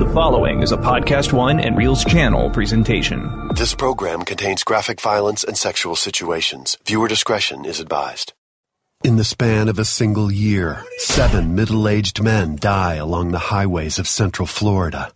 The following is a Podcast One and Reelz Channel presentation. This program contains graphic violence and sexual situations. Viewer discretion is advised. In the span of a single year, 7 middle-aged men die along the highways of Central Florida.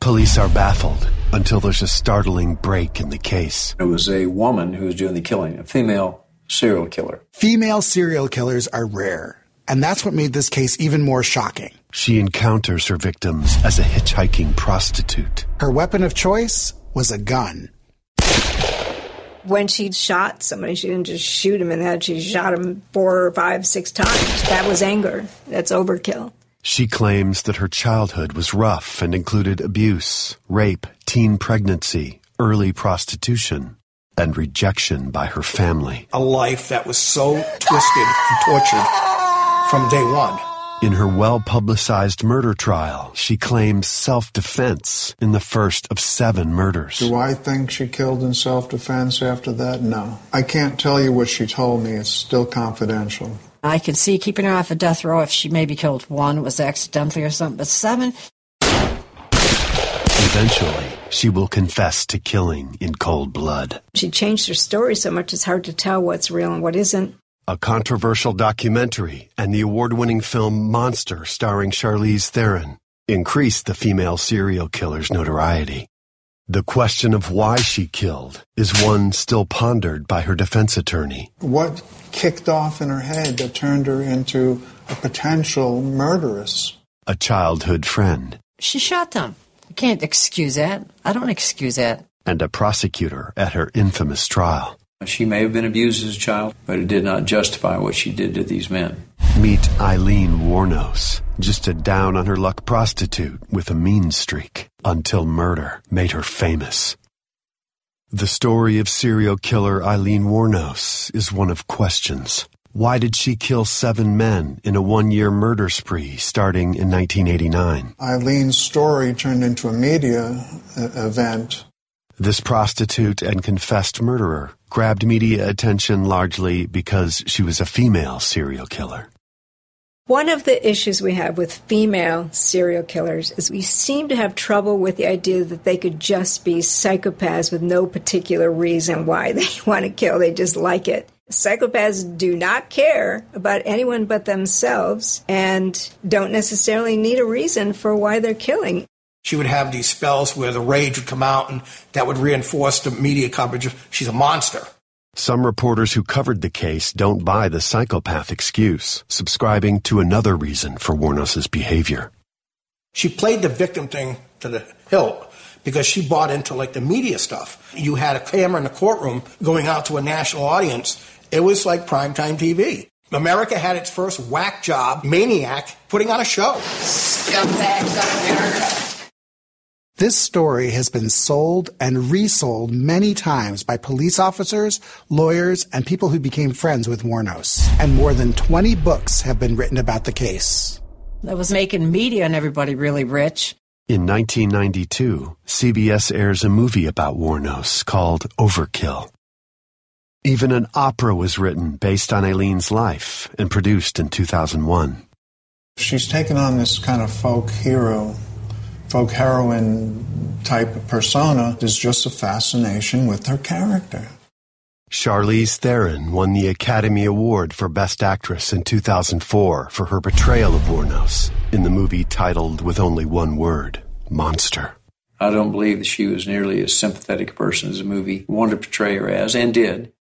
Police are baffled until there's a startling break in the case. It was a woman who was doing the killing, a female serial killer. Female serial killers are rare, and that's what made this case even more shocking. She encounters her victims as a hitchhiking prostitute. Her weapon of choice was a gun. When she shot somebody, she didn't just shoot him in the head. She shot him 4 or 5, 6 times. That was anger. That's overkill. She claims that her childhood was rough and included abuse, rape, teen pregnancy, early prostitution, and rejection by her family. A life that was so twisted and tortured from day one. In her well-publicized murder trial, she claims self-defense in the first of 7 murders. Do I think she killed in self-defense after that? No. I can't tell you what she told me. It's still confidential. I can see keeping her off the death row if she maybe killed 1, was accidentally or something, but 7... Eventually, she will confess to killing in cold blood. She changed her story so much it's hard to tell what's real and what isn't. A controversial documentary and the award-winning film Monster, starring Charlize Theron, increased the female serial killer's notoriety. The question of why she killed is one still pondered by her defense attorney. What kicked off in her head that turned her into a potential murderess? A childhood friend. She shot them. I can't excuse that. I don't excuse that. And a prosecutor at her infamous trial. She may have been abused as a child, but it did not justify what she did to these men. Meet Aileen Wuornos, just a down-on-her-luck prostitute with a mean streak, until murder made her famous. The story of serial killer Aileen Wuornos is one of questions. Why did she kill 7 men in a 1-year murder spree starting in 1989? Eileen's story turned into a media event. This prostitute and confessed murderer grabbed media attention largely because she was a female serial killer. One of the issues we have with female serial killers is we seem to have trouble with the idea that they could just be psychopaths with no particular reason why they want to kill. They just like it. Psychopaths do not care about anyone but themselves and don't necessarily need a reason for why they're killing. She would have these spells where the rage would come out, and that would reinforce the media coverage of she's a monster. Some reporters who covered the case don't buy the psychopath excuse, subscribing to another reason for Wuornos' behavior. She played the victim thing to the hilt because she bought into, like, the media stuff. You had a camera in the courtroom going out to a national audience. It was like primetime TV. America had its first whack job maniac putting on a show. Scumbags of America. This story has been sold and resold many times by police officers, lawyers, and people who became friends with Wuornos. And more than 20 books have been written about the case. That was making media and everybody really rich. In 1992, CBS airs a movie about Wuornos called Overkill. Even an opera was written based on Eileen's life and produced in 2001. She's taken on this kind of folk hero, folk heroine type of persona. Is just a fascination with her character. Charlize Theron won the Academy Award for Best Actress in 2004 for her portrayal of Wuornos in the movie titled with only one word, Monster. I don't believe that she was nearly as sympathetic a person as the movie wanted to portray her as, and did.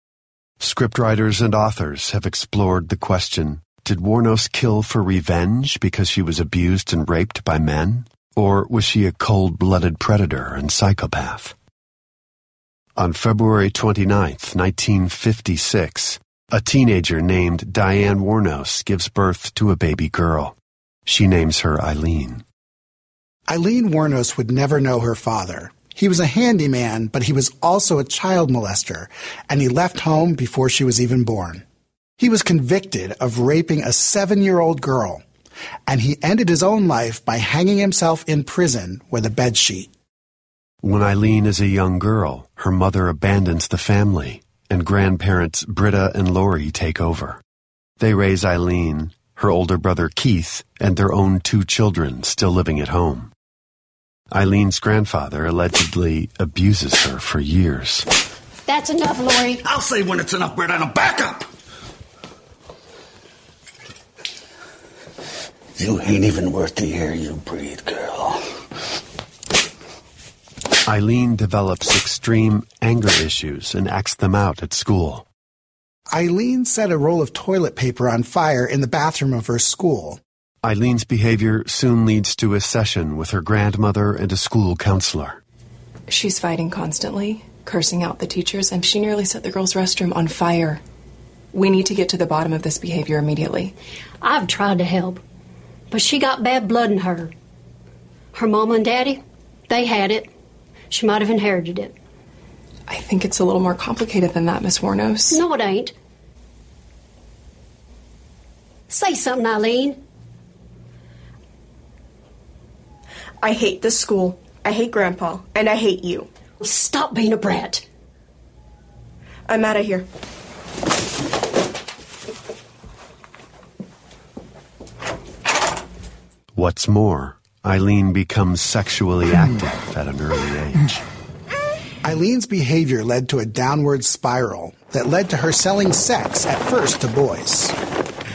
Scriptwriters and authors have explored the question, did Wuornos kill for revenge because she was abused and raped by men? Or was she a cold-blooded predator and psychopath? On February 29, 1956, a teenager named Diane Wuornos gives birth to a baby girl. She names her Aileen. Aileen Wuornos would never know her father. He was a handyman, but he was also a child molester, and he left home before she was even born. He was convicted of raping a 7-year-old girl, and he ended his own life by hanging himself in prison with a bedsheet. When Aileen is a young girl, her mother abandons the family, and grandparents Britta and Laurie take over. They raise Aileen, her older brother Keith, and their own 2 children still living at home. Eileen's grandfather allegedly abuses her for years. That's enough, Laurie. I'll say when it's enough, Britta, and I'll back up! You ain't even worth the air you breathe, girl. Aileen develops extreme anger issues and acts them out at school. Aileen set a roll of toilet paper on fire in the bathroom of her school. Eileen's behavior soon leads to a session with her grandmother and a school counselor. She's fighting constantly, cursing out the teachers, and she nearly set the girls' restroom on fire. We need to get to the bottom of this behavior immediately. I've tried to help, but she got bad blood in her. Her mama and daddy, they had it. She might have inherited it. I think it's a little more complicated than that, Miss Wuornos. No, it ain't. Say something, Aileen. I hate this school. I hate Grandpa. And I hate you. Stop being a brat. I'm out of here. What's more, Aileen becomes sexually active at an early age. Eileen's behavior led to a downward spiral that led to her selling sex at first to boys.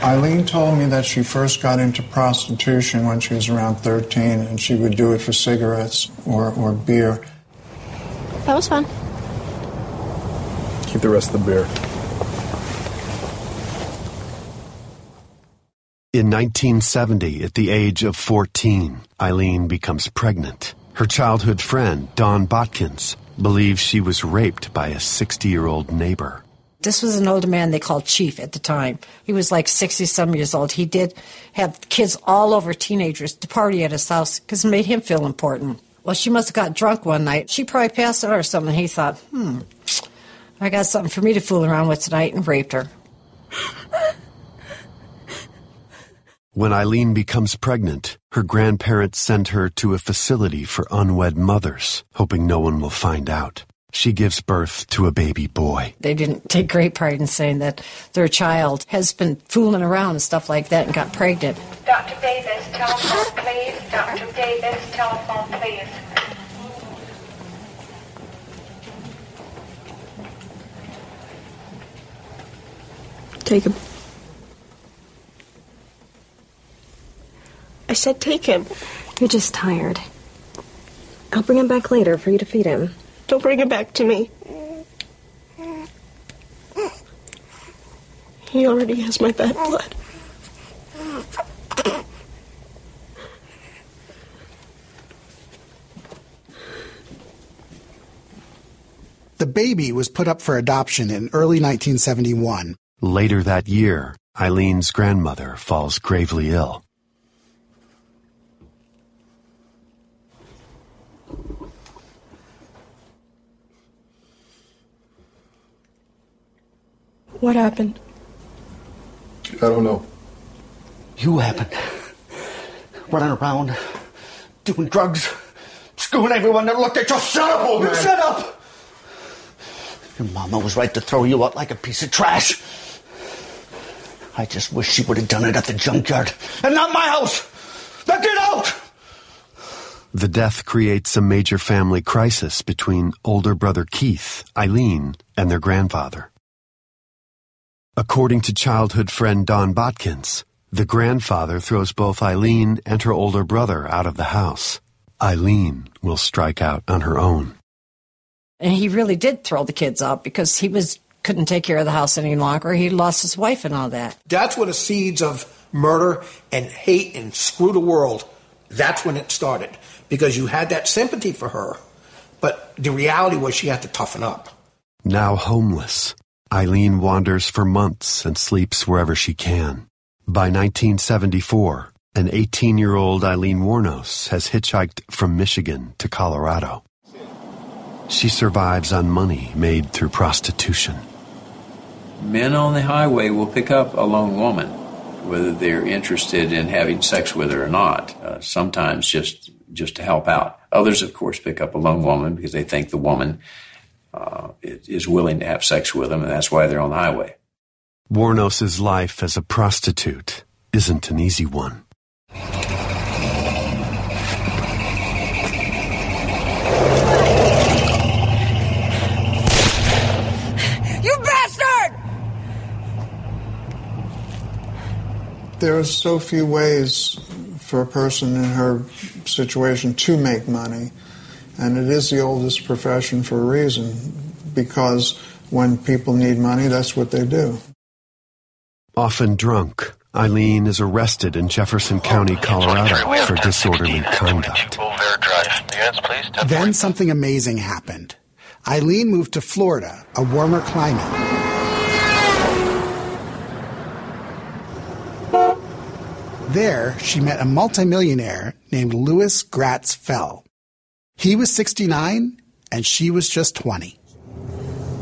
Aileen told me that she first got into prostitution when she was around 13, and she would do it for cigarettes or beer. That was fun. Keep the rest of the beer. In 1970, at the age of 14, Aileen becomes pregnant. Her childhood friend, Don Botkins, believes she was raped by a 60-year-old neighbor. This was an older man they called Chief at the time. He was like 60-some years old. He did have kids all over, teenagers, to party at his house because it made him feel important. Well, she must have got drunk one night. She probably passed out or something. He thought, I got something for me to fool around with tonight, and raped her. When Aileen becomes pregnant, her grandparents send her to a facility for unwed mothers, hoping no one will find out. She gives birth to a baby boy. They didn't take great pride in saying that their child has been fooling around and stuff like that and got pregnant. Dr. Davis, telephone, please. Dr. Davis, telephone, please. Take him. I said take him. You're just tired. I'll bring him back later for you to feed him. Don't bring him back to me. He already has my bad blood. The baby was put up for adoption in early 1971. Later that year, Eileen's grandmother falls gravely ill. What happened? I don't know. You happened. Running around, doing drugs, screwing everyone that looked at you. Shut up, old man! Shut up! Your mama was right to throw you out like a piece of trash. I just wish she would have done it at the junkyard and not my house! Now get out! The death creates a major family crisis between older brother Keith, Aileen, and their grandfather. According to childhood friend Don Botkins, the grandfather throws both Aileen and her older brother out of the house. Aileen will strike out on her own. And he really did throw the kids out because he couldn't take care of the house any longer. He lost his wife and all that. That's where the seeds of murder and hate and screw the world, that's when it started. Because you had that sympathy for her, but the reality was she had to toughen up. Now homeless, Aileen wanders for months and sleeps wherever she can. By 1974, an 18-year-old Aileen Wuornos has hitchhiked from Michigan to Colorado. She survives on money made through prostitution. Men on the highway will pick up a lone woman, whether they're interested in having sex with her or not, sometimes just to help out. Others, of course, pick up a lone woman because they think the woman is willing to have sex with them, and that's why they're on the highway. Wuornos' life as a prostitute isn't an easy one. so few ways for a person in her situation to make money. And it is the oldest profession for a reason, because when people need money, that's what they do. Often drunk, Aileen is arrested in Jefferson County, Colorado for disorderly conduct. Then something amazing happened. Aileen moved to Florida, a warmer climate. There, she met a multimillionaire named Lewis Gratz Fell. He was 69, and she was just 20.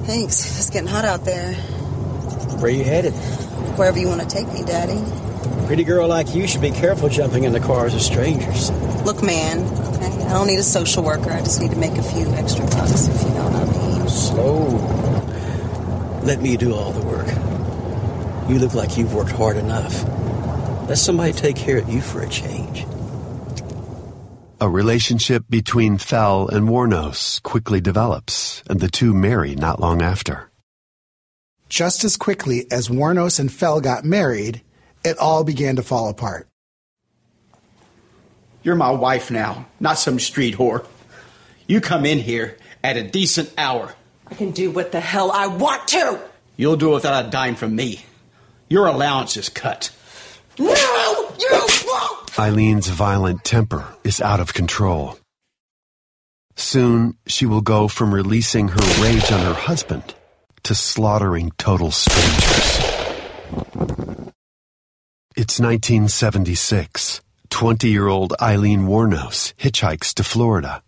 Thanks. It's getting hot out there. Where are you headed? Wherever you want to take me, Daddy. Pretty girl like you should be careful jumping into cars with strangers. Look, man, I don't need a social worker. I just need to make a few extra bucks, if you know what I mean. Slow. Let me do all the work. You look like you've worked hard enough. Let somebody take care of you for a change. A relationship between Fell and Wuornos quickly develops, and the two marry not long after. Just as quickly as Wuornos and Fell got married, it all began to fall apart. You're my wife now, not some street whore. You come in here at a decent hour. I can do what the hell I want to. You'll do it without a dime from me. Your allowance is cut. No, you won't! Eileen's violent temper is out of control. Soon, she will go from releasing her rage on her husband to slaughtering total strangers. It's 1976. 20-year-old Aileen Wuornos hitchhikes to Florida.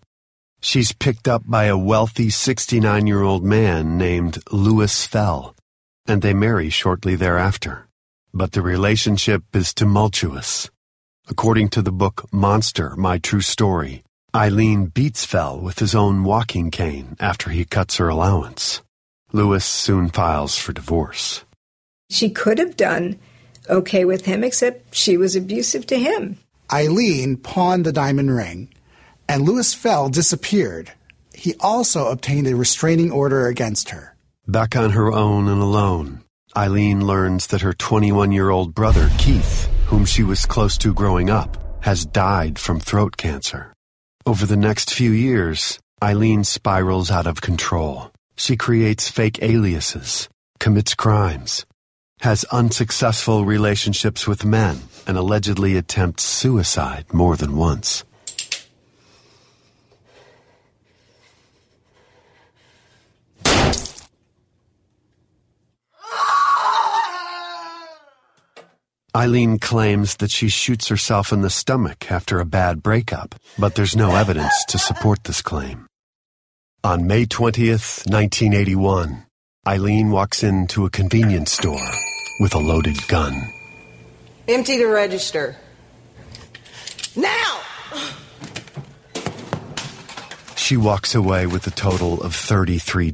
She's picked up by a wealthy 69-year-old man named Lewis Fell, and they marry shortly thereafter. But the relationship is tumultuous. According to the book Monster, My True Story, Aileen beats Fell with his own walking cane after he cuts her allowance. Lewis soon files for divorce. She could have done okay with him, except she was abusive to him. Aileen pawned the diamond ring, and Lewis Fell disappeared. He also obtained a restraining order against her. Back on her own and alone, Aileen learns that her 21-year-old brother, Keith, whom she was close to growing up, has died from throat cancer. Over the next few years, Aileen spirals out of control. She creates fake aliases, commits crimes, has unsuccessful relationships with men, and allegedly attempts suicide more than once. Aileen claims that she shoots herself in the stomach after a bad breakup, but there's no evidence to support this claim. On May 20th, 1981, Aileen walks into a convenience store with a loaded gun. Empty the register. Now! She walks away with a total of $33.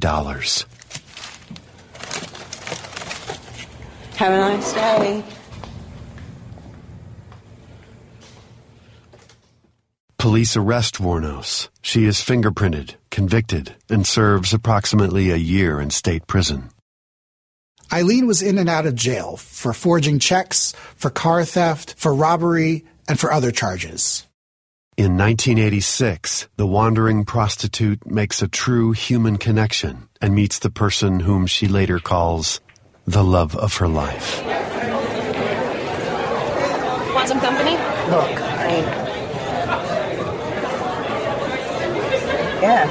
Have a nice day. Police arrest Wuornos. She is fingerprinted, convicted, and serves approximately a year in state prison. Aileen was in and out of jail for forging checks, for car theft, for robbery, and for other charges. In 1986, the wandering prostitute makes a true human connection and meets the person whom she later calls the love of her life. Want some company? Look, yeah,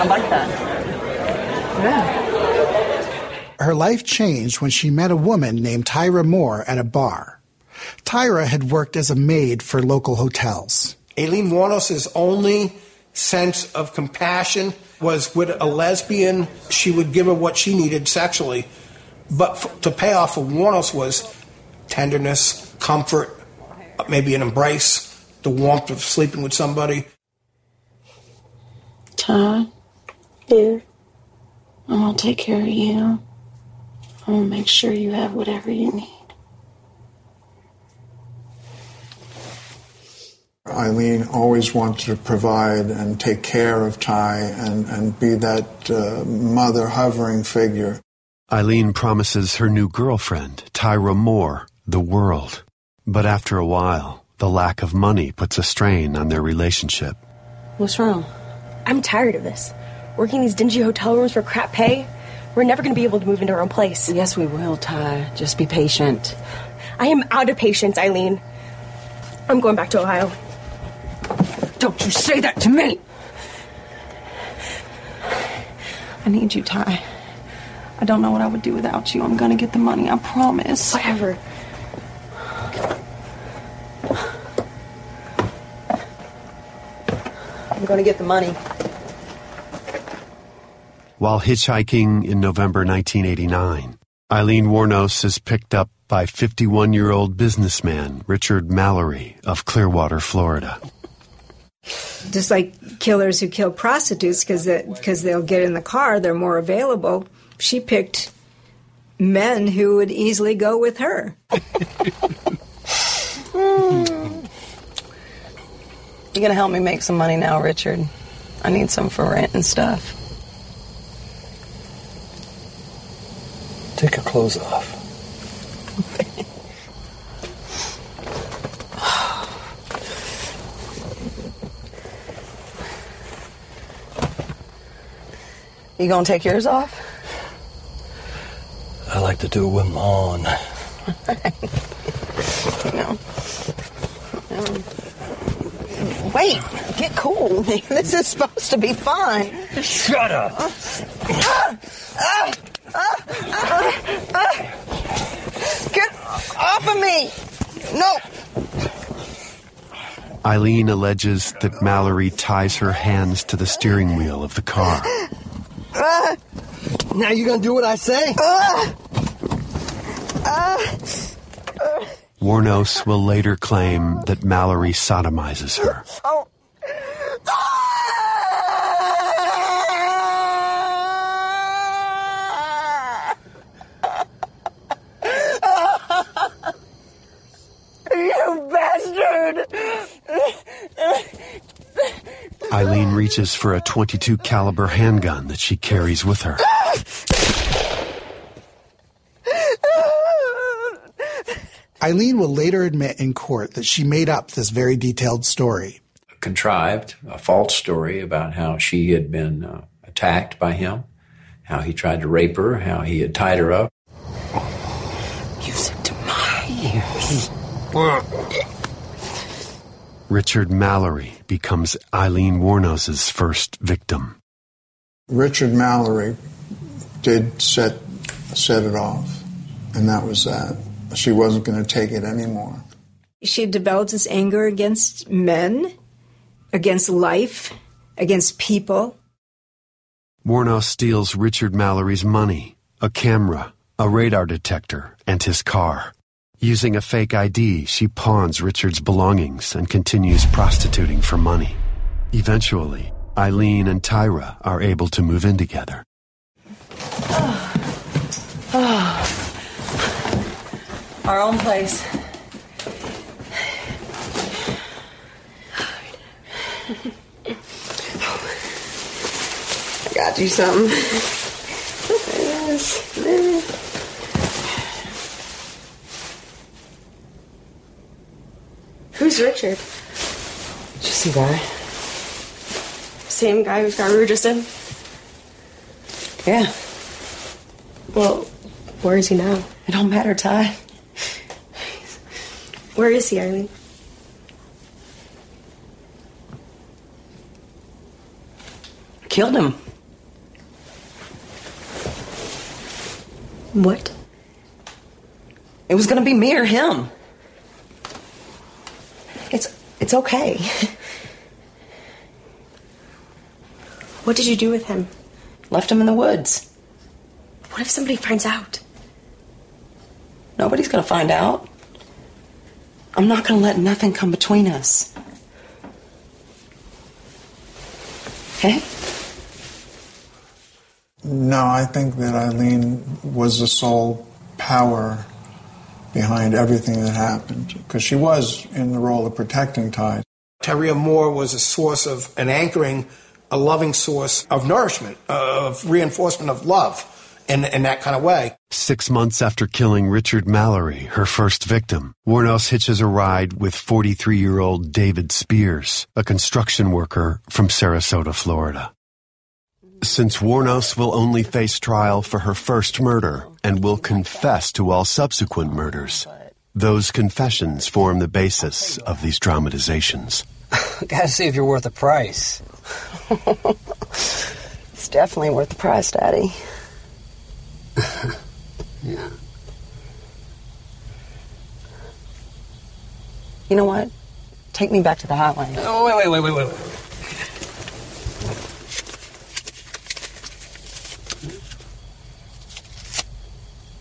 I like that. Yeah. Her life changed when she met a woman named Tyria Moore at a bar. Tyria had worked as a maid for local hotels. Aileen Wuornos' only sense of compassion was with a lesbian. She would give her what she needed sexually. But to pay off of Wuornos was tenderness, comfort, maybe an embrace, the warmth of sleeping with somebody. Ty, dear, I'm going to take care of you. I'm going to make sure you have whatever you need. Aileen always wanted to provide and take care of Ty and be that mother hovering figure. Aileen promises her new girlfriend, Tyria Moore, the world. But after a while, the lack of money puts a strain on their relationship. What's wrong? I'm tired of this. Working these dingy hotel rooms for crap pay. We're never going to be able to move into our own place. Yes, we will, Ty. Just be patient. I am out of patience, Aileen. I'm going back to Ohio. Don't you say that to me! I need you, Ty. I don't know what I would do without you. I'm going to get the money, I promise. Whatever. I'm going to get the money. While hitchhiking in November 1989, Aileen Wuornos is picked up by 51-year-old businessman Richard Mallory of Clearwater, Florida. Just like killers who kill prostitutes because they'll get in the car, they're more available. She picked men who would easily go with her. You're going to help me make some money now, Richard. I need some for rent and stuff. Take your clothes off. You gonna take yours off? I like to do it with my own. No. Wait, get cool. This is supposed to be fun. Shut up. Get off of me! No! Aileen alleges that Mallory ties her hands to the steering wheel of the car. Now you're gonna do what I say? Wuornos will later claim that Mallory sodomizes her. Oh. Aileen reaches for a .22 caliber handgun that she carries with her. Aileen will later admit in court that she made up this very detailed story. Contrived, a false story about how she had been attacked by him, how he tried to rape her, how he had tied her up. Music to my ears. Richard Mallory becomes Aileen Wuornos' first victim. Richard Mallory did set it off, and that was that. She wasn't going to take it anymore. She developed this anger against men, against life, against people. Wuornos steals Richard Mallory's money, a camera, a radar detector, and his car. Using a fake ID, she pawns Richard's belongings and continues prostituting for money. Eventually, Aileen and Tyria are able to move in together. Oh. Our own place. I got you something. Yes. Who's Richard? Just a guy. Same guy whose car we were just in? Yeah. Well, where is he now? It don't matter, Ty. Where is he, Aileen? Killed him. What? It was gonna be me or him. It's okay. What did you do with him? Left him in the woods. What if somebody finds out? Nobody's going to find out. I'm not going to let nothing come between us. Okay? No, I think that Aileen was the sole power behind everything that happened, because she was in the role of protecting Ty. Tyria Moore was a source of an anchoring, a loving source of nourishment, of reinforcement of love in that kind of way. 6 months after killing Richard Mallory, her first victim, Wuornos hitches a ride with 43-year-old David Spears, a construction worker from Sarasota, Florida. Since Wuornos will only face trial for her first murder and will confess to all subsequent murders, those confessions form the basis of these dramatizations. Gotta see if you're worth the price. It's definitely worth the price, Daddy. Yeah. You know what? Take me back to the hotline. Oh, wait.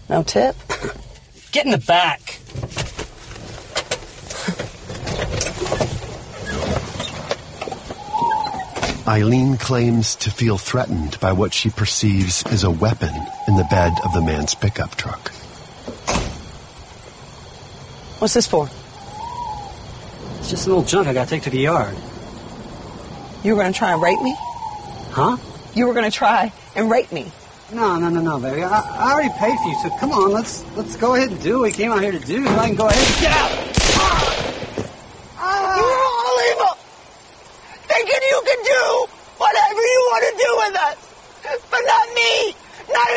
No tip? Get in the back. Aileen claims to feel threatened by what she perceives as a weapon in the bed of the man's pickup truck. What's this for? It's just a little junk I gotta take to the yard. You were gonna try and rape me? Huh? You were gonna try and rape me? No, baby. I already paid for you, so come on, let's go ahead and do what we came out here to do. I can go ahead and get out. You're all evil. Thinking you can do whatever you want to do with us. But not me. Not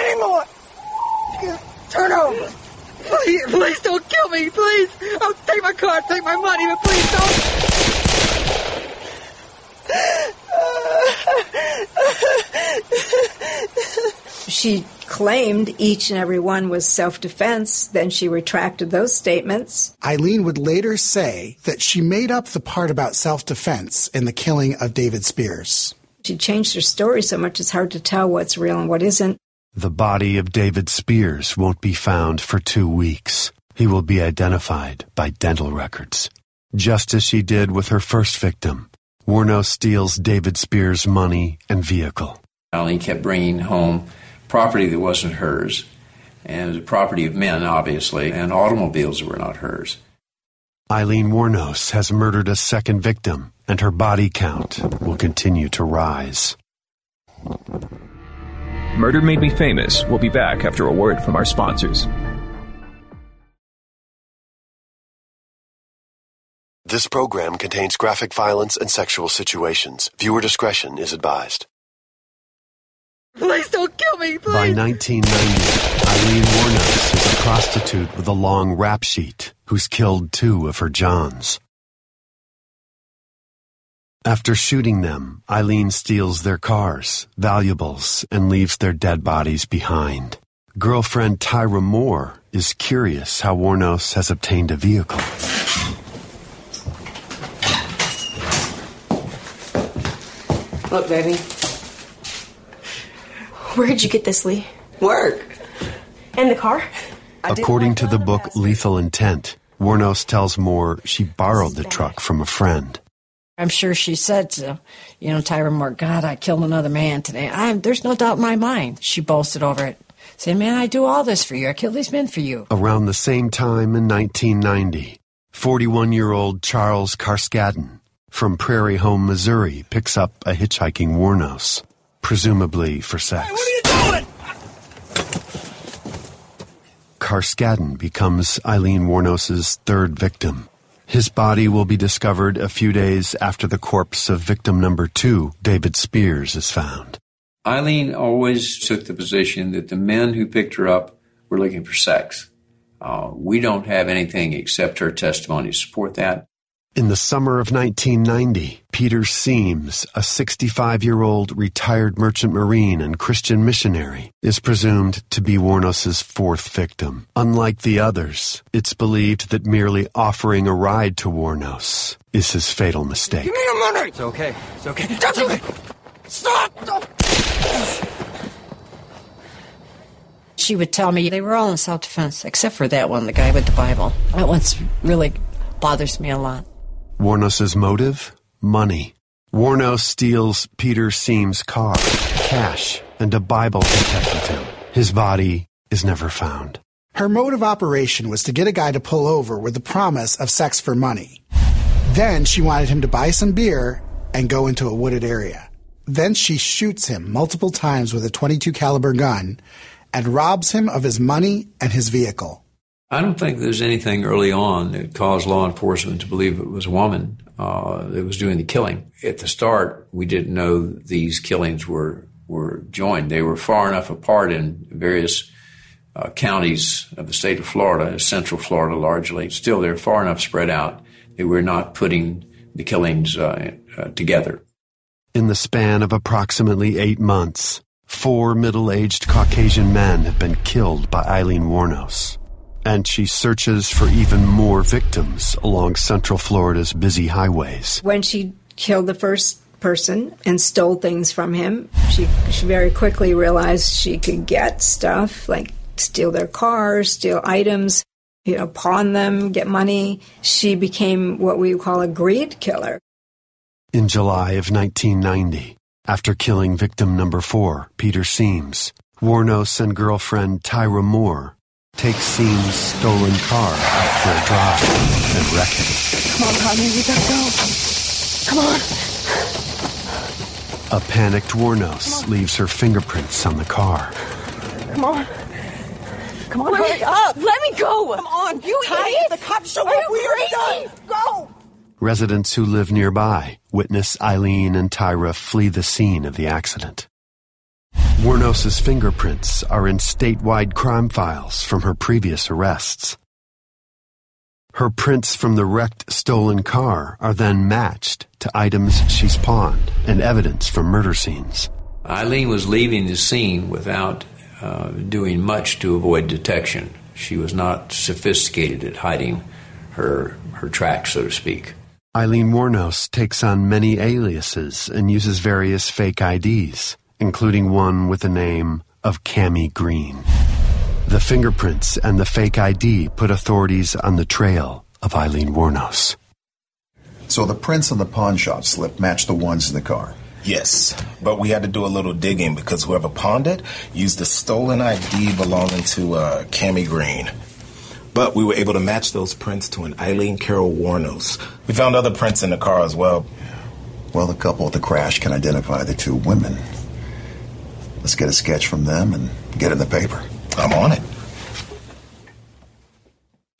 anymore. Turn over. Please don't kill me, please. I'll take my car, take my money, but please don't. She claimed each and every one was self-defense. Then she retracted those statements. Aileen would later say that she made up the part about self-defense in the killing of David Spears. She changed her story so much it's hard to tell what's real and what isn't. The body of David Spears won't be found for 2 weeks. He will be identified by dental records. Just as she did with her first victim, Wuornos steals David Spears' money and vehicle. Aileen kept bringing home property that wasn't hers, and it was property of men, obviously, and automobiles that were not hers. Aileen Wuornos has murdered a second victim, and her body count will continue to rise. Murder Made Me Famous. We'll be back after a word from our sponsors. This program contains graphic violence and sexual situations. Viewer discretion is advised. Please don't kill me, please! By 1990, Aileen Wuornos is a prostitute with a long rap sheet who's killed 2 of her Johns. After shooting them, Aileen steals their cars, valuables, and leaves their dead bodies behind. Girlfriend Tyria Moore is curious how Wuornos has obtained a vehicle. Look, baby. Where did you get this, Lee? Work. And the car? According to the book Lethal Intent, Wuornos tells Moore she borrowed the truck from a friend. I'm sure she said to, Tyria Moore, God, I killed another man today. There's no doubt in my mind. She boasted over it, saying, man, I do all this for you. I killed these men for you. Around the same time in 1990, 41-year-old Charles Carskaddon from Prairie Home, Missouri, picks up a hitchhiking Wuornos, presumably for sex. Hey, what are you doing? Carskaddon becomes Aileen Wuornos' third victim. His body will be discovered a few days after the corpse of victim number 2, David Spears, is found. Aileen always took the position that the men who picked her up were looking for sex. We don't have anything except her testimony to support that. In the summer of 1990, Peter Siems, a 65-year-old retired merchant marine and Christian missionary, is presumed to be Wuornos' fourth victim. Unlike the others, it's believed that merely offering a ride to Wuornos is his fatal mistake. Give me your money! It's okay. It's okay. Don't do it! Stop! She would tell me they were all in self-defense, except for that one, the guy with the Bible. That one's really bothers me a lot. Wuornos' motive? Money. Wuornos steals Peter Siems' car, cash, and a Bible protected him. His body is never found. Her mode of operation was to get a guy to pull over with the promise of sex for money. Then she wanted him to buy some beer and go into a wooded area. Then she shoots him multiple times with a .22 caliber gun and robs him of his money and his vehicle. I don't think there's anything early on that caused law enforcement to believe it was a woman that was doing the killing. At the start, we didn't know these killings were joined. They were far enough apart in various counties of the state of Florida, central Florida largely. Still, they're far enough spread out that we're not putting the killings together. In the span of approximately 8 months, 4 middle-aged Caucasian men have been killed by Aileen Wuornos. And she searches for even more victims along Central Florida's busy highways. When she killed the first person and stole things from him, she very quickly realized she could get stuff, like steal their cars, steal items, pawn them, get money. She became what we call a greed killer. In July of 1990, after killing victim number 4, Peter Siems, Wuornos and girlfriend Tyria Moore take Siems' stolen car out for a drive and wreck it. Come on, honey, we gotta go. Come on. A panicked Wuornos leaves her fingerprints on the car. Come on. Come on, hurry up. Let me go. Come on. You idiot. The cops show up. We are done. Go. Residents who live nearby witness Aileen and Tyria flee the scene of the accident. Wuornos' fingerprints are in statewide crime files from her previous arrests. Her prints from the wrecked, stolen car are then matched to items she's pawned and evidence from murder scenes. Aileen was leaving the scene without doing much to avoid detection. She was not sophisticated at hiding her tracks, so to speak. Aileen Wuornos takes on many aliases and uses various fake IDs, including one with the name of Cammy Green. The fingerprints and the fake ID put authorities on the trail of Aileen Wuornos. So the prints on the pawn shop slip match the ones in the car? Yes, but we had to do a little digging because whoever pawned it used the stolen ID belonging to Cammy Green. But we were able to match those prints to an Aileen Carol Wuornos. We found other prints in the car as well. Well, the couple at the crash can identify the two women. Let's get a sketch from them and get it in the paper. I'm on it.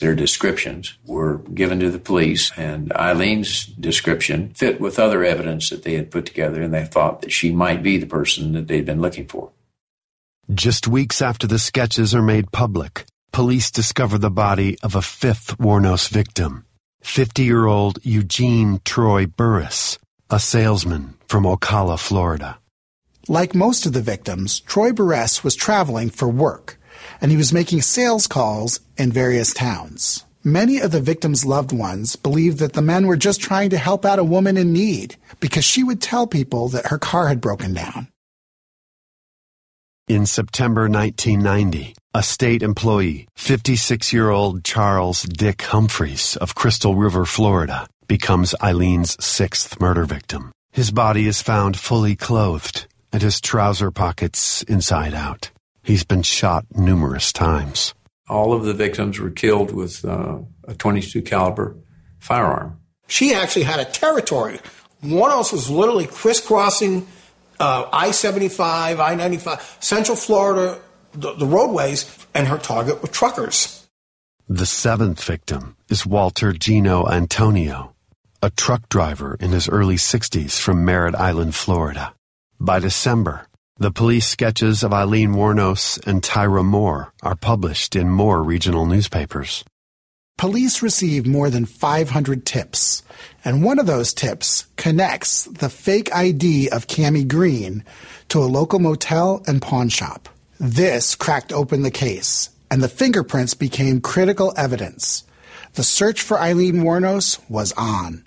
Their descriptions were given to the police, and Eileen's description fit with other evidence that they had put together, and they thought that she might be the person that they'd been looking for. Just weeks after the sketches are made public, police discover the body of a 5th Wuornos victim, 50-year-old Eugene Troy Burress, a salesman from Ocala, Florida. Like most of the victims, Troy Burress was traveling for work, and he was making sales calls in various towns. Many of the victims' loved ones believed that the men were just trying to help out a woman in need because she would tell people that her car had broken down. In September 1990, a state employee, 56-year-old Charles Dick Humphreys of Crystal River, Florida, becomes Eileen's 6th murder victim. His body is found fully clothed and his trouser pockets inside out. He's been shot numerous times. All of the victims were killed with a .22 caliber firearm. She actually had a territory. Wuornos was literally crisscrossing I-75, I-95, Central Florida, the roadways, and her target were truckers. The 7th victim is Walter Gino Antonio, a truck driver in his early 60s from Merritt Island, Florida. By December, the police sketches of Aileen Wuornos and Tyria Moore are published in more regional newspapers. Police receive more than 500 tips, and one of those tips connects the fake ID of Cammy Green to a local motel and pawn shop. This cracked open the case, and the fingerprints became critical evidence. The search for Aileen Wuornos was on.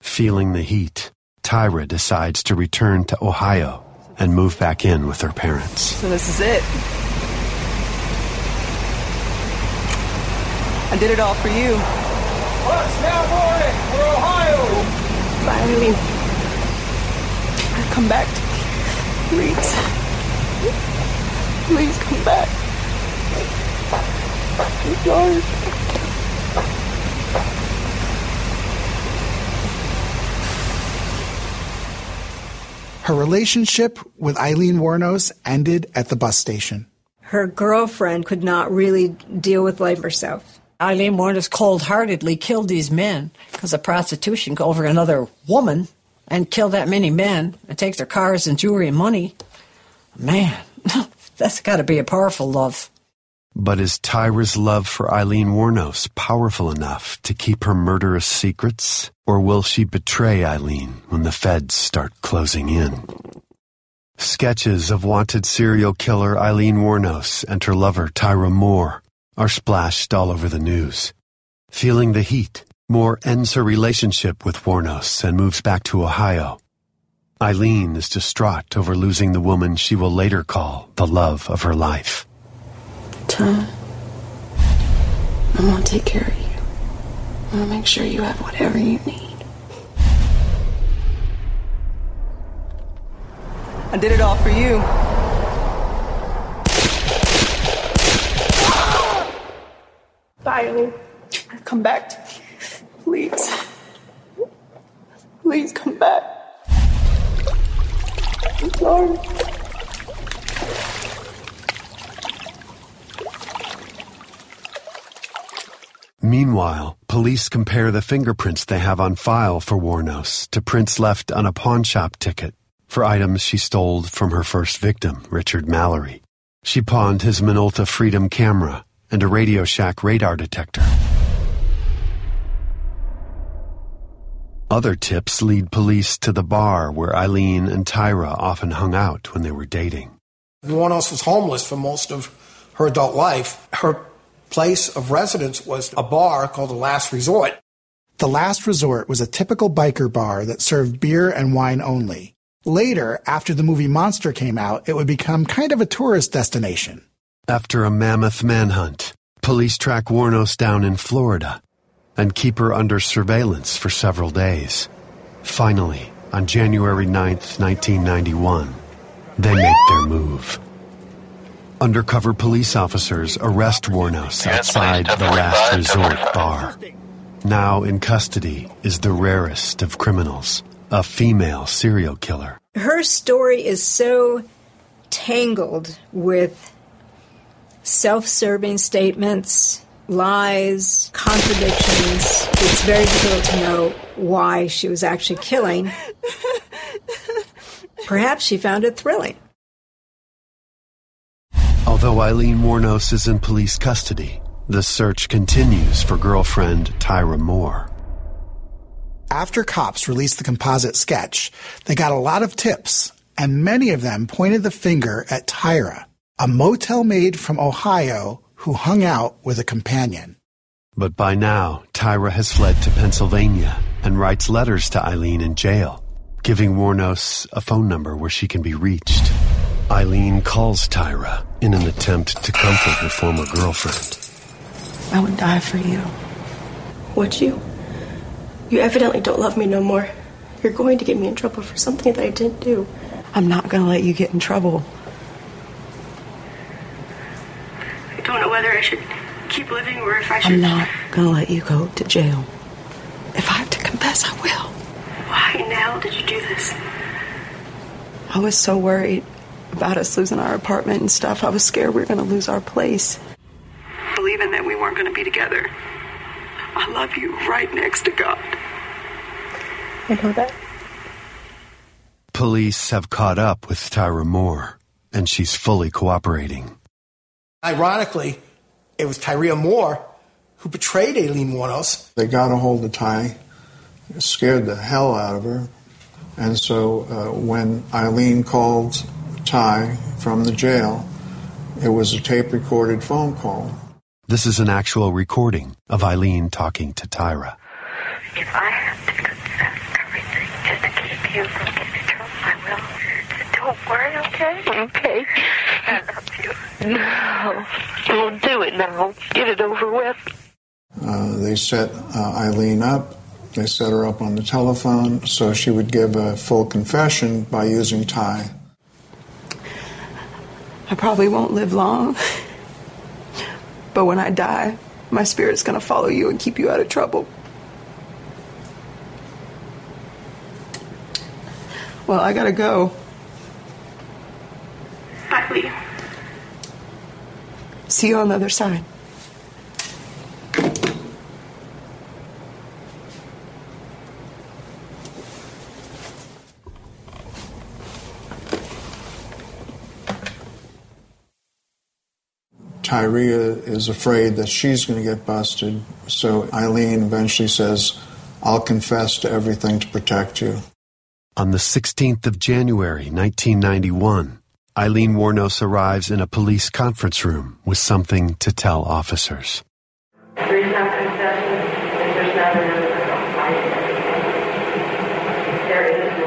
Feeling the heat, Tyria decides to return to Ohio and move back in with her parents. So this is it. I did it all for you. What's now morning for Ohio? Finally, I come back to Reelz. Please come back. Your daughter. Her relationship with Aileen Wuornos ended at the bus station. her girlfriend could not really deal with life herself. Aileen Wuornos cold-heartedly killed these men because of prostitution over another woman and killed that many men and take their cars and jewelry and money. Man, that's got to be a powerful love. But is Tyra's love for Aileen Wuornos powerful enough to keep her murderous secrets? Or will she betray Aileen when the feds start closing in? Sketches of wanted serial killer Aileen Wuornos and her lover Tyria Moore are splashed all over the news. Feeling the heat, Moore ends her relationship with Wuornos and moves back to Ohio. Aileen is distraught over losing the woman she will later call the love of her life. Tom, I want to take care of you. I want to make sure you have whatever you need. I did it all for you. Bye, Aileen. Come back. Please. Please come back. I'm sorry. Meanwhile, police compare the fingerprints they have on file for Wuornos to prints left on a pawn shop ticket for items she stole from her first victim, Richard Mallory. She pawned his Minolta Freedom camera and a Radio Shack radar detector. Other tips lead police to the bar where Aileen and Tyria often hung out when they were dating. Wuornos was homeless for most of her adult life. Her place of residence was a bar called The Last Resort. The Last Resort was a typical biker bar that served beer and wine only. Later, after the movie Monster came out, it would become kind of a tourist destination. After a mammoth manhunt, police track Wuornos down in Florida and keep her under surveillance for several days. Finally, on January 9th, 1991, they make their move. Undercover police officers arrest Wuornos outside The Last Resort bar. Now in custody is the rarest of criminals, a female serial killer. Her story is so tangled with self-serving statements, lies, contradictions. It's very difficult to know why she was actually killing. Perhaps she found it thrilling. Although Aileen Wuornos is in police custody, the search continues for girlfriend Tyria Moore. After cops released the composite sketch, they got a lot of tips, and many of them pointed the finger at Tyria, a motel maid from Ohio who hung out with a companion. But by now, Tyria has fled to Pennsylvania and writes letters to Aileen in jail, giving Wuornos a phone number where she can be reached. Aileen calls Tyria in an attempt to comfort her former girlfriend. I would die for you. Would you? You evidently don't love me no more. You're going to get me in trouble for something that I didn't do. I'm not going to let you get in trouble. I don't know whether I should keep living or if I should... I'm not going to let you go to jail. If I have to confess, I will. Why now did you do this? I was so worried about us losing our apartment and stuff. I was scared we were going to lose our place. Believing that we weren't going to be together. I love you right next to God. I know that. Police have caught up with Tyria Moore, and she's fully cooperating. Ironically, it was Tyria Moore who betrayed Aileen Wuornos. They got a hold of Ty, scared the hell out of her, and so when Aileen called Ty from the jail, it was a tape-recorded phone call. This is an actual recording of Aileen talking to Tyria. If I have to confess everything just to keep you from getting in trouble, I will. Don't worry, okay? Okay. I love you. No, don't do it now. Get it over with. They set Aileen up. They set her up on the telephone so she would give a full confession by using Ty. I probably won't live long, but when I die, my spirit's going to follow you and keep you out of trouble. Well, I got to go. Bye, Lee. See you on the other side. Tyria is afraid that she's going to get busted, so Aileen eventually says, I'll confess to everything to protect you. On the 16th of January, 1991, Aileen Wuornos arrives in a police conference room with something to tell officers. There's no confession. There's no reason. There is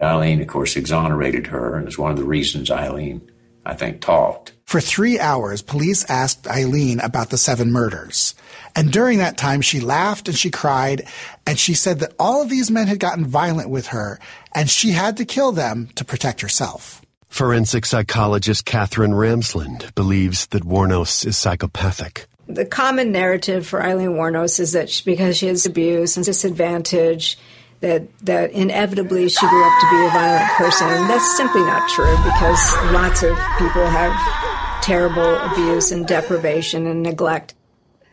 no. Aileen, of course, exonerated her, and it's one of the reasons Aileen, I think, talked. For 3 hours, police asked Aileen about the 7 murders. And during that time, she laughed and she cried, and she said that all of these men had gotten violent with her, and she had to kill them to protect herself. Forensic psychologist Catherine Ramsland believes that Wuornos is psychopathic. The common narrative for Aileen Wuornos is that because she has abuse and disadvantage, that inevitably she grew up to be a violent person. And that's simply not true, because lots of people have terrible abuse and deprivation and neglect.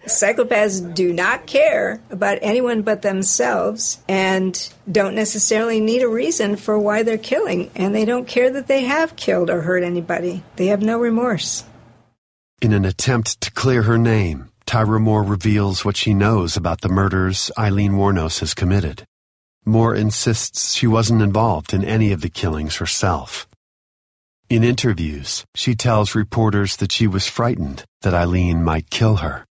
Psychopaths do not care about anyone but themselves and don't necessarily need a reason for why they're killing, and they don't care that they have killed or hurt anybody. They have no remorse. In an attempt to clear her name, Tyria Moore reveals what she knows about the murders Aileen Wuornos has committed. Moore insists she wasn't involved in any of the killings herself. In interviews, she tells reporters that she was frightened that Aileen might kill her.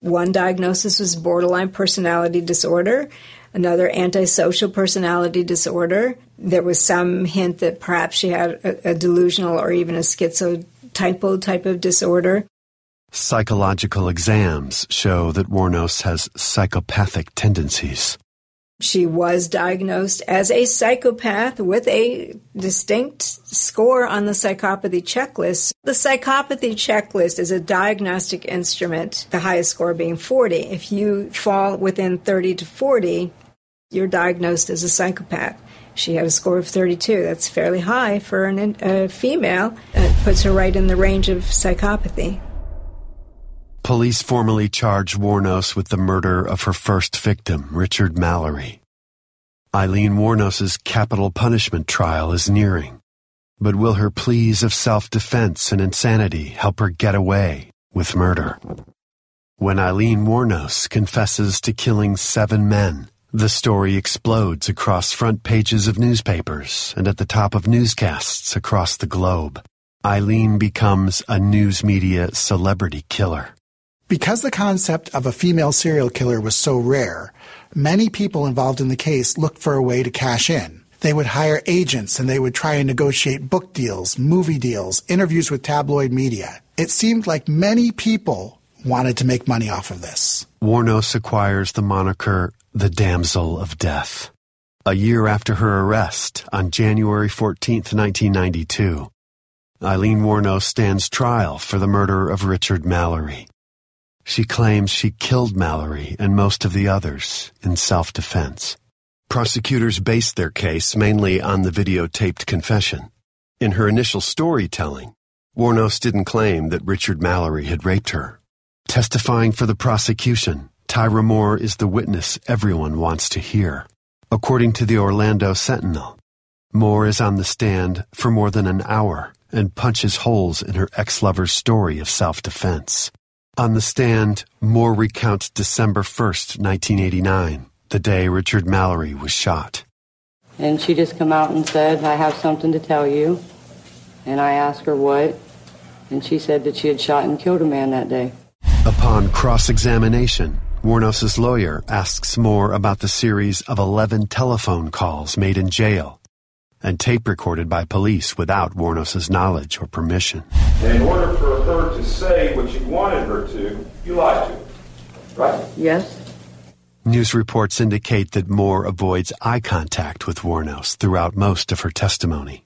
One diagnosis was borderline personality disorder, another antisocial personality disorder. There was some hint that perhaps she had a delusional or even a schizotypal type of disorder. Psychological exams show that Wuornos has psychopathic tendencies. She was diagnosed as a psychopath with a distinct score on the psychopathy checklist. The psychopathy checklist is a diagnostic instrument, the highest score being 40. If you fall within 30 to 40, you're diagnosed as a psychopath. She had a score of 32. That's fairly high for a female. It puts her right in the range of psychopathy. Police formally charged Wuornos with the murder of her first victim, Richard Mallory. Aileen Wuornos' capital punishment trial is nearing. But will her pleas of self-defense and insanity help her get away with murder? When Aileen Wuornos confesses to killing 7 men, the story explodes across front pages of newspapers and at the top of newscasts across the globe. Aileen becomes a news media celebrity killer. Because the concept of a female serial killer was so rare, many people involved in the case looked for a way to cash in. They would hire agents, and they would try and negotiate book deals, movie deals, interviews with tabloid media. It seemed like many people wanted to make money off of this. Wuornos acquires the moniker the Damsel of Death. A year after her arrest, on January 14th, 1992, Aileen Wuornos stands trial for the murder of Richard Mallory. She claims she killed Mallory and most of the others in self-defense. Prosecutors based their case mainly on the videotaped confession. In her initial storytelling, Wuornos didn't claim that Richard Mallory had raped her. Testifying for the prosecution, Tyria Moore is the witness everyone wants to hear. According to the Orlando Sentinel, Moore is on the stand for more than an hour and punches holes in her ex-lover's story of self-defense. On the stand, Moore recounts December 1st, 1989, the day Richard Mallory was shot. And she just come out and said, I have something to tell you. And I asked her what, and she said that she had shot and killed a man that day. Upon cross-examination, Wuornos' lawyer asks Moore about the series of 11 telephone calls made in jail and tape recorded by police without Wuornos' knowledge or permission. And in order for her to say what you wanted her to, you lied to her, right? Yes. News reports indicate that Moore avoids eye contact with Wuornos throughout most of her testimony.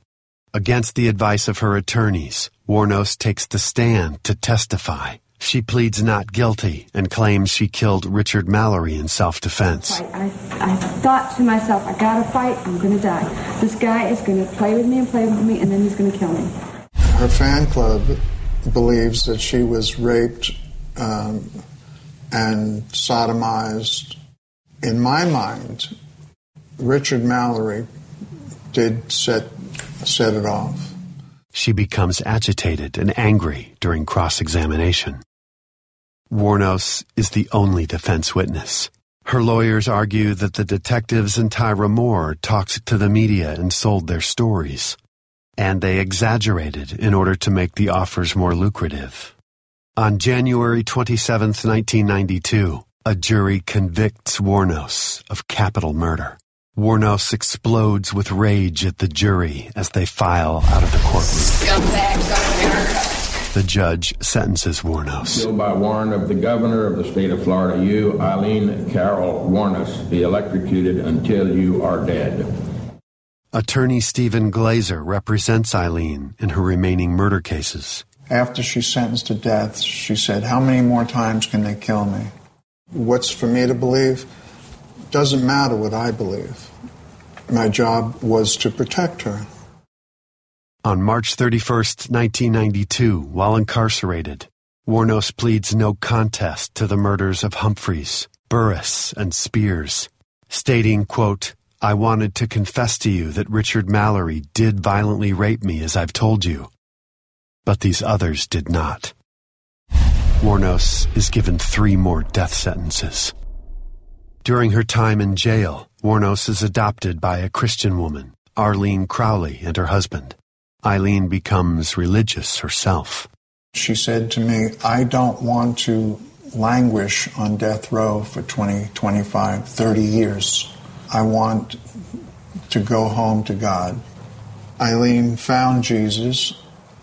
Against the advice of her attorneys, Wuornos takes the stand to testify. She pleads not guilty and claims she killed Richard Mallory in self-defense. I thought to myself, I gotta fight, I'm gonna die. This guy is gonna play with me and then he's gonna kill me. Her fan club believes that she was raped and sodomized. In my mind, Richard Mallory did set it off. She becomes agitated and angry during cross-examination. Wuornos is the only defense witness. Her lawyers argue that the detectives and Tyria Moore talked to the media and sold their stories, and they exaggerated in order to make the offers more lucrative. On January 27, 1992, a jury convicts Wuornos of capital murder. Wuornos explodes with rage at the jury as they file out of the courtroom. Scumbags of America. The judge sentences Wuornos. Killed by warrant of the governor of the state of Florida, you, Aileen Carol Wuornos, be electrocuted until you are dead. Attorney Stephen Glazer represents Aileen in her remaining murder cases. After she's sentenced to death, she said, "How many more times can they kill me? What's for me to believe? Doesn't matter what I believe." My job was to protect her. On March 31st, 1992, while incarcerated, Wuornos pleads no contest to the murders of Humphreys, Burress, and Spears, stating, quote, "I wanted to confess to you that Richard Mallory did violently rape me, as I've told you, but these others did not." Wuornos is given 3 more death sentences. During her time in jail, Wuornos is adopted by a Christian woman, Arlene Crowley, and her husband. Aileen becomes religious herself. She said to me, "I don't want to languish on death row for 20, 25, 30 years. I want to go home to God." Aileen found Jesus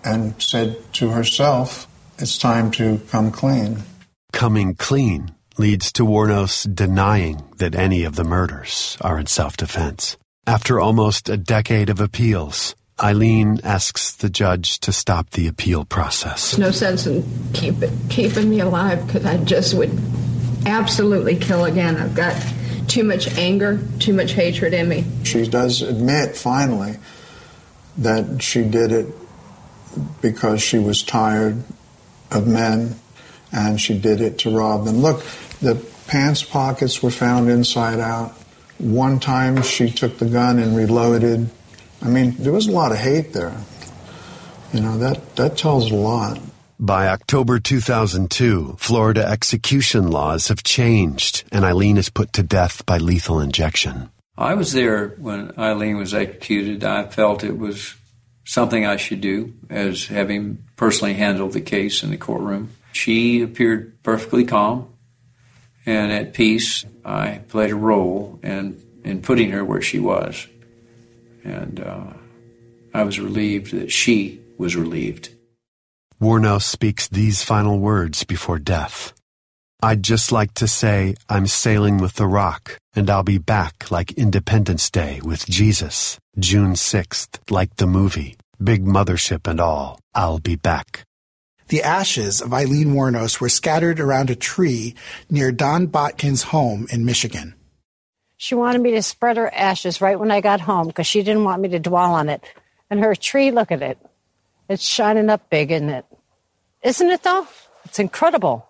and said to herself, "It's time to come clean." Coming clean leads to Wuornos denying that any of the murders are in self-defense. After almost a decade of appeals, Aileen asks the judge to stop the appeal process. "There's no sense in keeping me alive because I just would absolutely kill again. I've got too much anger, too much hatred in me." She does admit, finally, that she did it because she was tired of men, and she did it to rob them. Look, the pants pockets were found inside out. One time she took the gun and reloaded. I mean, there was a lot of hate there. You know, that tells a lot. By October 2002, Florida execution laws have changed, and Aileen is put to death by lethal injection. I was there when Aileen was executed. I felt it was something I should do, as having personally handled the case in the courtroom. She appeared perfectly calm and at peace. I played a role in putting her where she was. And I was relieved that she was relieved. Wuornos speaks these final words before death. "I'd just like to say I'm sailing with the rock, and I'll be back like Independence Day with Jesus, June 6th, like the movie, big mothership and all. I'll be back." The ashes of Aileen Wuornos were scattered around a tree near Don Botkins' home in Michigan. "She wanted me to spread her ashes right when I got home because she didn't want me to dwell on it. And her tree, look at it. It's shining up big, isn't it? Isn't it, though? It's incredible."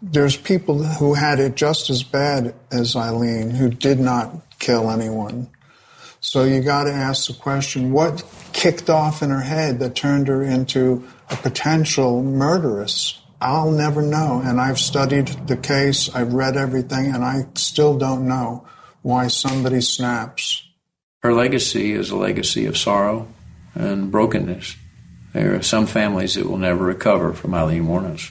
There's people who had it just as bad as Aileen who did not kill anyone. So you got to ask the question, what kicked off in her head that turned her into a potential murderess? I'll never know, and I've studied the case, I've read everything, and I still don't know why somebody snaps. Her legacy is a legacy of sorrow and brokenness. There are some families that will never recover from Aileen Wuornos.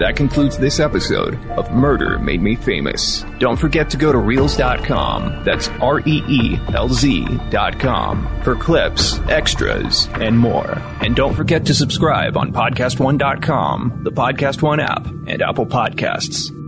That concludes this episode of Murder Made Me Famous. Don't forget to go to Reelz.com. That's REELZ.com for clips, extras, and more. And don't forget to subscribe on PodcastOne.com, the Podcast One app, and Apple Podcasts.